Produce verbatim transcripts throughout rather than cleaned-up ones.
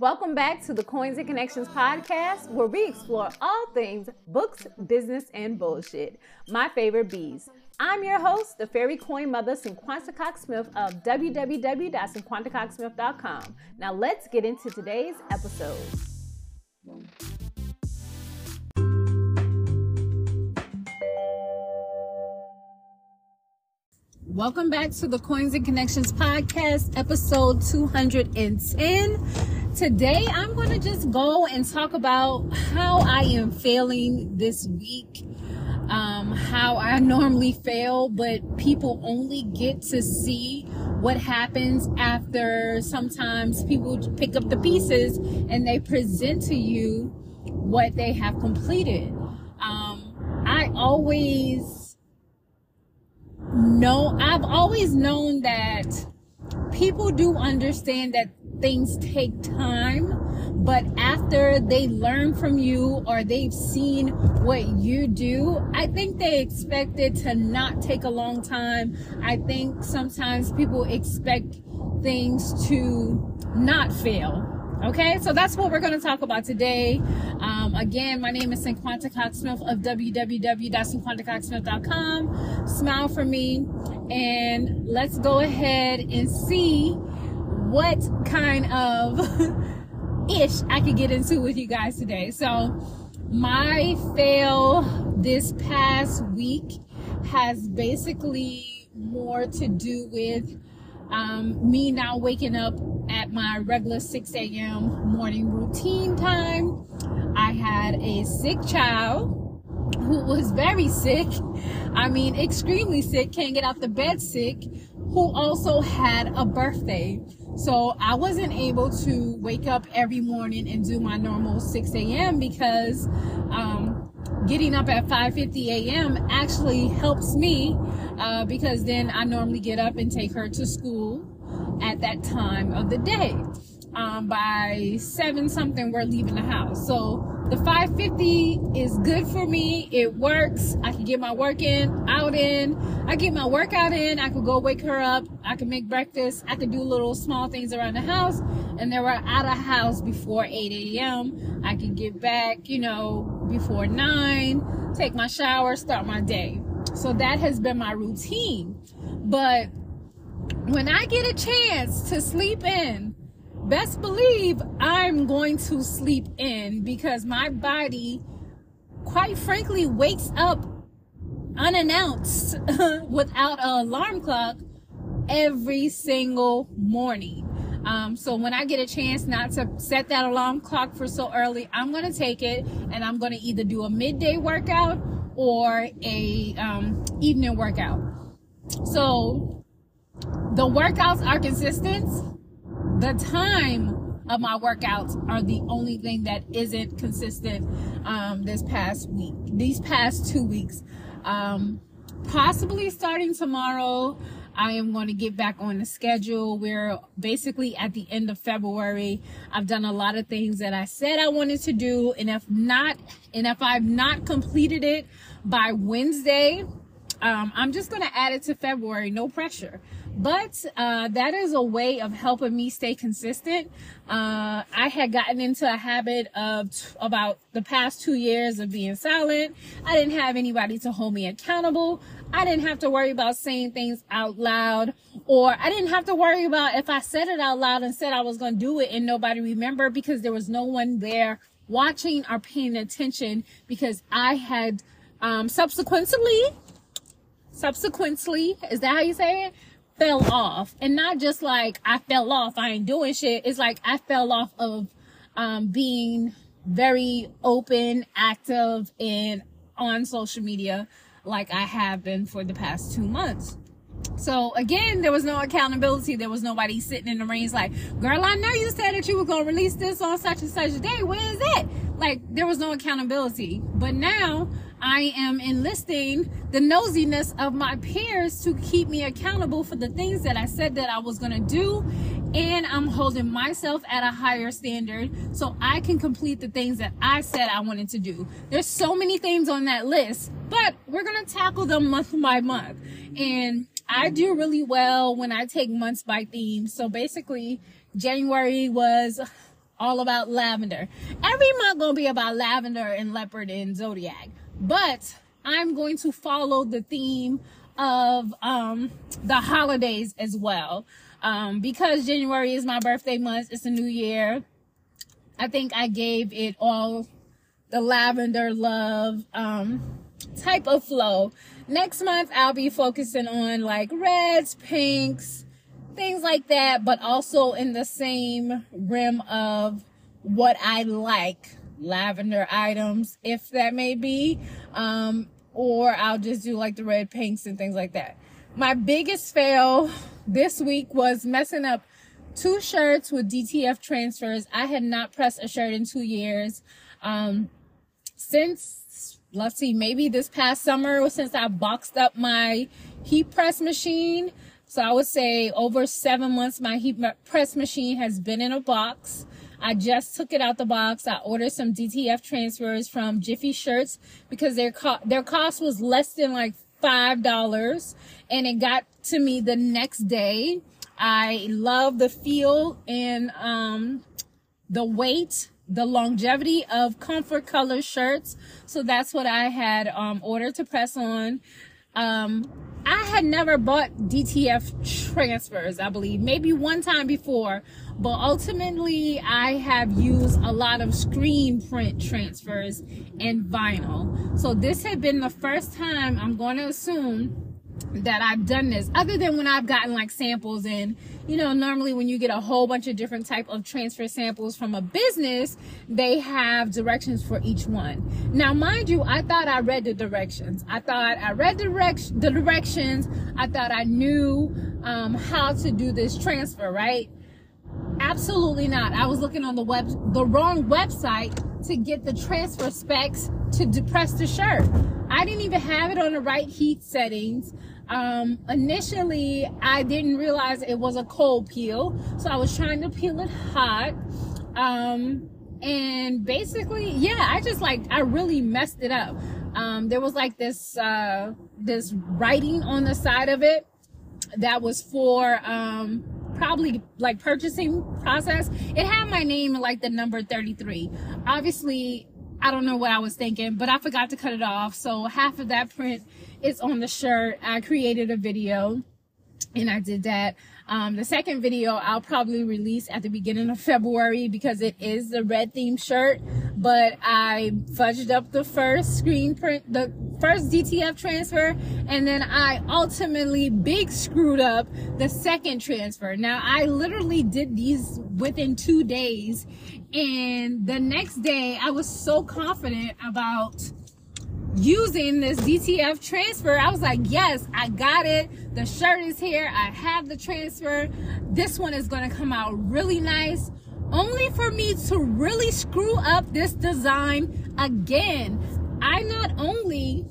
Welcome back to the Coins and Connections podcast, where we explore all things books, business, and bullshit. My favorite bees. I'm your host, the fairy coin mother, Cinquanta Cox-Smith of w w w dot cinquanta cox smith dot com. Now let's get into today's episode. Welcome back to the Coins and Connections podcast, episode two hundred ten. Today, I'm going to just go and talk about how I am failing this week, um, how I normally fail, but people only get to see what happens after. Sometimes people pick up the pieces and they present to you what they have completed. Um, I always... No, I've always known that people do understand that things take time, but after they learn from you or they've seen what you do, I think they expect it to not take a long time. I think sometimes people expect things to not fail. Okay, so that's what we're going to talk about today. Um, again, my name is Cinquanta Cox-Smith of w w w dot cinquanta cox smith dot com. Smile for me, and let's go ahead and see what kind of ish I could get into with you guys today. So my fail this past week has basically more to do with um, me now waking up at my regular six a.m. morning routine time. I had a sick child who was very sick. I mean, extremely sick, can't get out the bed sick, who also had a birthday. So I wasn't able to wake up every morning and do my normal six a.m. because um, getting up at five fifty a.m. actually helps me uh, because then I normally get up and take her to school at that time of the day. Um, by seven something, we're leaving the house. So the five fifty is good for me. It works. I can get my work in, out in. I get my workout in. I could go wake her up. I can make breakfast. I could do little small things around the house. And then we're out of house before eight a.m. I can get back, you know, before nine, take my shower, start my day. So that has been my routine. But when I get a chance to sleep in, best believe I'm going to sleep in, because my body, quite frankly, wakes up unannounced without an alarm clock every single morning. Um, so when I get a chance not to set that alarm clock for so early, I'm going to take it, and I'm going to either do a midday workout or a um, evening workout. So the workouts are consistent. The time of my workouts are the only thing that isn't consistent um, this past week, these past two weeks. Um, possibly starting tomorrow, I am going to get back on the schedule. We're basically at the end of February. I've done a lot of things that I said I wanted to do, and if not, and if I've not completed it by Wednesday, Um, I'm just going to add it to February, no pressure. But uh, that is a way of helping me stay consistent. Uh, I had gotten into a habit of t- about the past two years of being silent. I didn't have anybody to hold me accountable. I didn't have to worry about saying things out loud, or I didn't have to worry about if I said it out loud and said I was going to do it and nobody remembered, because there was no one there watching or paying attention, because I had um, subsequently... subsequently is that how you say it fell off. And not just like I fell off, I ain't doing shit. It's like I fell off of um being very open, active, and on social media like I have been for the past two months. So again, there was no accountability. There was nobody sitting in the reins like, girl, I know you said that you were gonna release this on such and such a day, where is it? Like, there was no accountability. But now I am enlisting the nosiness of my peers to keep me accountable for the things that I said that I was going to do. And I'm holding myself at a higher standard so I can complete the things that I said I wanted to do. There's so many things on that list, but we're going to tackle them month by month. And I do really well when I take months by theme. So basically, January was all about lavender. Every month gonna be about lavender and leopard and zodiac, but I'm going to follow the theme of um the holidays as well, um because January is my birthday month. It's a new year. I think I gave it all the lavender love um type of flow. Next month I'll be focusing on like reds, pinks, things like that, but also in the same rim of what I like, lavender items, if that may be, um, or I'll just do like the red, pinks and things like that. My biggest fail this week was messing up two shirts with D T F transfers. I had not pressed a shirt in two years. Um, since, let's see, maybe this past summer, or since I boxed up my heat press machine. So I would say over seven months, my heat press machine has been in a box. I just took it out the box. I ordered some D T F transfers from Jiffy Shirts because their co their cost was less than like five dollars. And it got to me the next day. I love the feel and um, the weight, the longevity of Comfort Colors shirts. So that's what I had um, ordered to press on. Um, I had never bought D T F transfers, I believe, maybe one time before, but ultimately I have used a lot of screen print transfers and vinyl. So this had been the first time, I'm going to assume, that I've done this, other than when I've gotten like samples. And you know, normally when you get a whole bunch of different type of transfer samples from a business, they have directions for each one. Now mind you, I thought I read the directions. I thought I read direct the directions. I thought I knew um, how to do this transfer, right? Absolutely not. I was looking on the web the wrong website to get the transfer specs to depress the shirt. I didn't even have it on the right heat settings. Um, initially, I didn't realize it was a cold peel, so I was trying to peel it hot. Um, and basically, yeah, I just like, I really messed it up. Um, there was like this, uh, this writing on the side of it that was for, um, probably like purchasing process. It had my name and like the number thirty-three. Obviously, I don't know what I was thinking, but I forgot to cut it off. So half of that print is on the shirt. I created a video and I did that. Um, the second video I'll probably release at the beginning of February because it is the red themed shirt, but I fudged up the first screen print, the first D T F transfer, and then I ultimately big screwed up the second transfer. Now I literally did these within two days. And the next day, I was so confident about using this D T F transfer. I was like, yes, I got it. The shirt is here. I have the transfer. This one is going to come out really nice. Only for me to really screw up this design again. I not only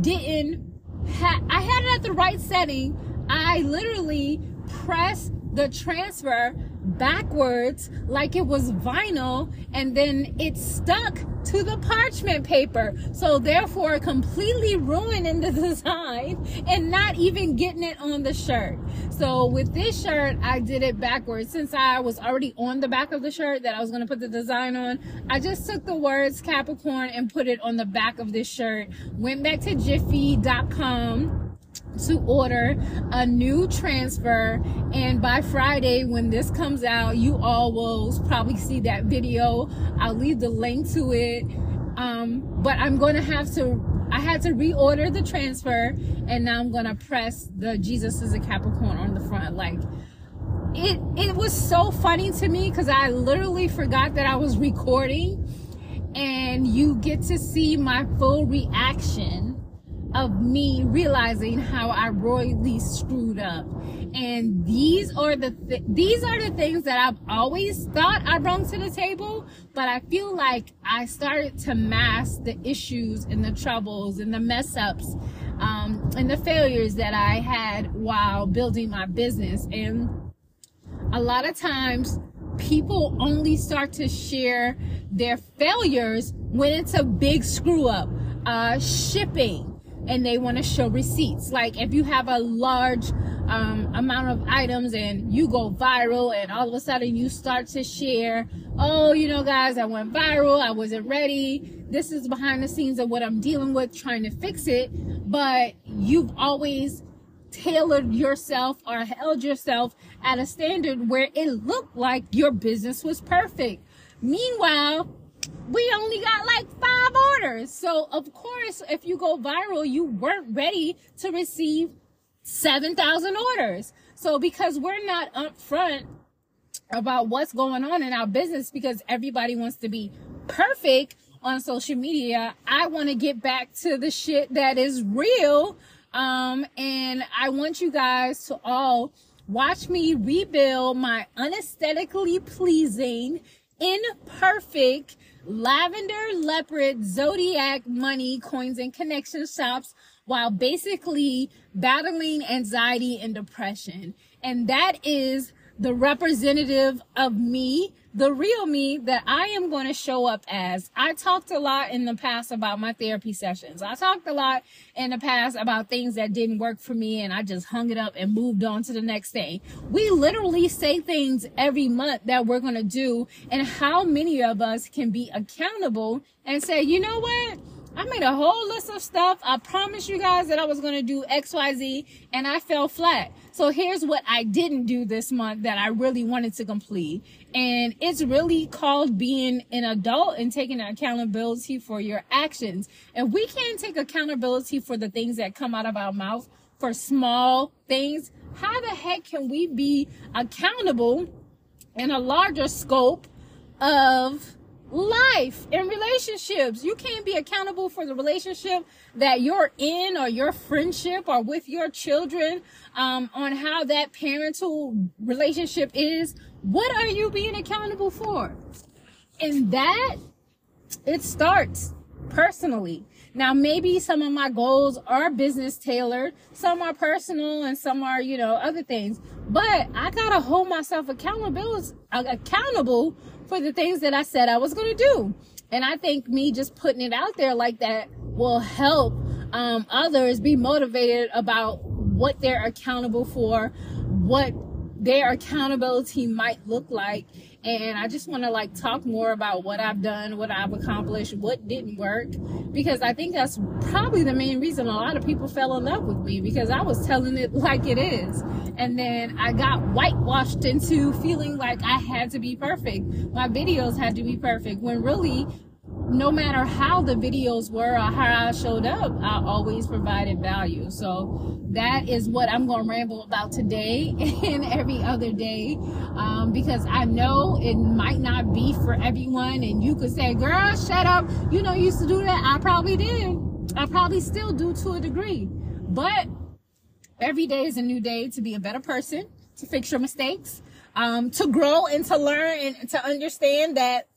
didn't, ha I had it at the right setting. I literally pressed the transfer backwards like it was vinyl, and then it stuck to the parchment paper, so therefore completely ruining the design and not even getting it on the shirt. So with this shirt, I did it backwards. Since I was already on the back of the shirt that I was going to put the design on, I just took the words Capricorn and put it on the back of this shirt. Went back to jiffy dot com to order a new transfer, and by Friday when this comes out, you all will probably see that video. I'll leave the link to it, um, but I'm going to have to I had to reorder the transfer, and now I'm going to press the Jesus is a Capricorn on the front. Like it it was so funny to me because I literally forgot that I was recording, and you get to see my full reaction of me realizing how I royally screwed up. And these are the th these are the things that I've always thought I brought to the table, but I feel like I started to mask the issues and the troubles and the mess ups um, and the failures that I had while building my business. And a lot of times people only start to share their failures when it's a big screw up. Uh, shipping. and they want to show receipts. Like if you have a large um, amount of items and you go viral, and all of a sudden you start to share, oh, you know, guys, I went viral, I wasn't ready, this is behind the scenes of what I'm dealing with, trying to fix it. But you've always tailored yourself or held yourself at a standard where it looked like your business was perfect. Meanwhile, we only got like five orders. So of course, if you go viral, you weren't ready to receive seven thousand orders. So because we're not upfront about what's going on in our business, because everybody wants to be perfect on social media, I want to get back to the shit that is real. Um, and I want you guys to all watch me rebuild my unaesthetically pleasing, imperfect, lavender, leopard, zodiac, money, coins, and connection shops while basically battling anxiety and depression. And that is the representative of me, the real me that I am going to show up as. I talked a lot in the past about my therapy sessions. I talked a lot in the past about things that didn't work for me, and I just hung it up and moved on to the next thing. We literally say things every month that we're going to do, and how many of us can be accountable and say, you know what? I made a whole list of stuff. I promised you guys that I was going to do X Y Z, and I fell flat. So here's what I didn't do this month that I really wanted to complete. And it's really called being an adult and taking accountability for your actions. If we can't take accountability for the things that come out of our mouth, for small things, how the heck can we be accountable in a larger scope of life and relationships? You can't be accountable for the relationship that you're in, or your friendship, or with your children, um, on how that parental relationship is. What are you being accountable for? And that, it starts personally. Now, maybe some of my goals are business tailored, some are personal, and some are, you know, other things. But I gotta hold myself accountable, accountable for the things that I said I was gonna do. And I think me just putting it out there like that will help um, others be motivated about what they're accountable for, what their accountability might look like. And I just want to like talk more about what I've done, what I've accomplished, what didn't work, because I think that's probably the main reason a lot of people fell in love with me, because I was telling it like it is. And then I got whitewashed into feeling like I had to be perfect. My videos had to be perfect, when really, no matter how the videos were or how I showed up, I always provided value. So that is what I'm going to ramble about today and every other day, um, because I know it might not be for everyone. And you could say, girl, shut up, you know, you used to do that. I probably did. I probably still do to a degree. But every day is a new day to be a better person, to fix your mistakes, um, to grow and to learn, and to understand that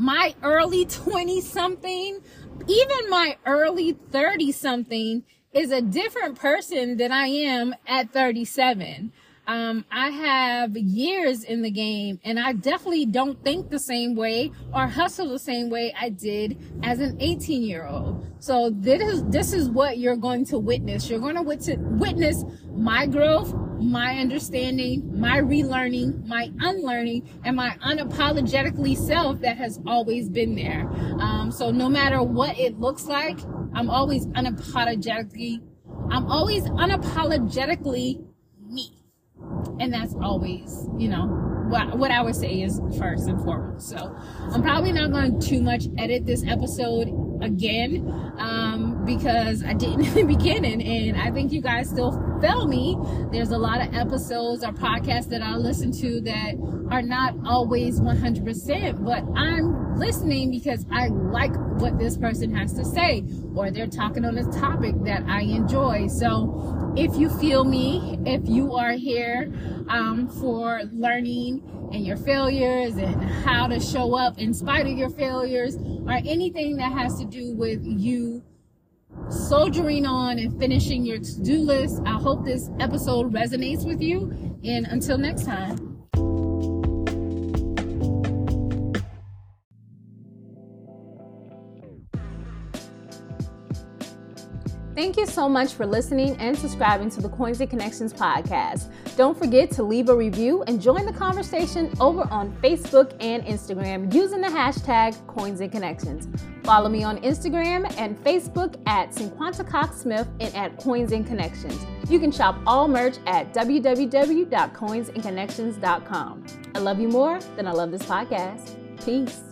my early twenty something, even my early thirty something is a different person than I am at thirty-seven. Um, I have years in the game, and I definitely don't think the same way or hustle the same way I did as an eighteen year old. So this is, this is what you're going to witness. You're going to wit- witness my growth, my understanding, my relearning, my unlearning, and my unapologetically self that has always been there. Um, so no matter what it looks like, I'm always unapologetically, I'm always unapologetically me. And that's always, you know, what, what I would say is first and foremost. So I'm probably not going to too much edit this episode again, um, because I didn't in the beginning, and I think you guys still feel me. There's a lot of episodes or podcasts that I listen to that are not always one hundred percent, but I'm listening because I like what this person has to say, or they're talking on a topic that I enjoy. So if you feel me, if you are here um, for learning and your failures and how to show up in spite of your failures, or anything that has to do with you soldiering on and finishing your to-do list, I hope this episode resonates with you. And until next time. Thank you so much for listening and subscribing to the Coins and Connections podcast. Don't forget to leave a review and join the conversation over on Facebook and Instagram using the hashtag Coins and Connections. Follow me on Instagram and Facebook at Cinquanta Cox-Smith and at Coins and Connections. You can shop all merch at w w w dot coins and connections dot com. I love you more than I love this podcast. Peace.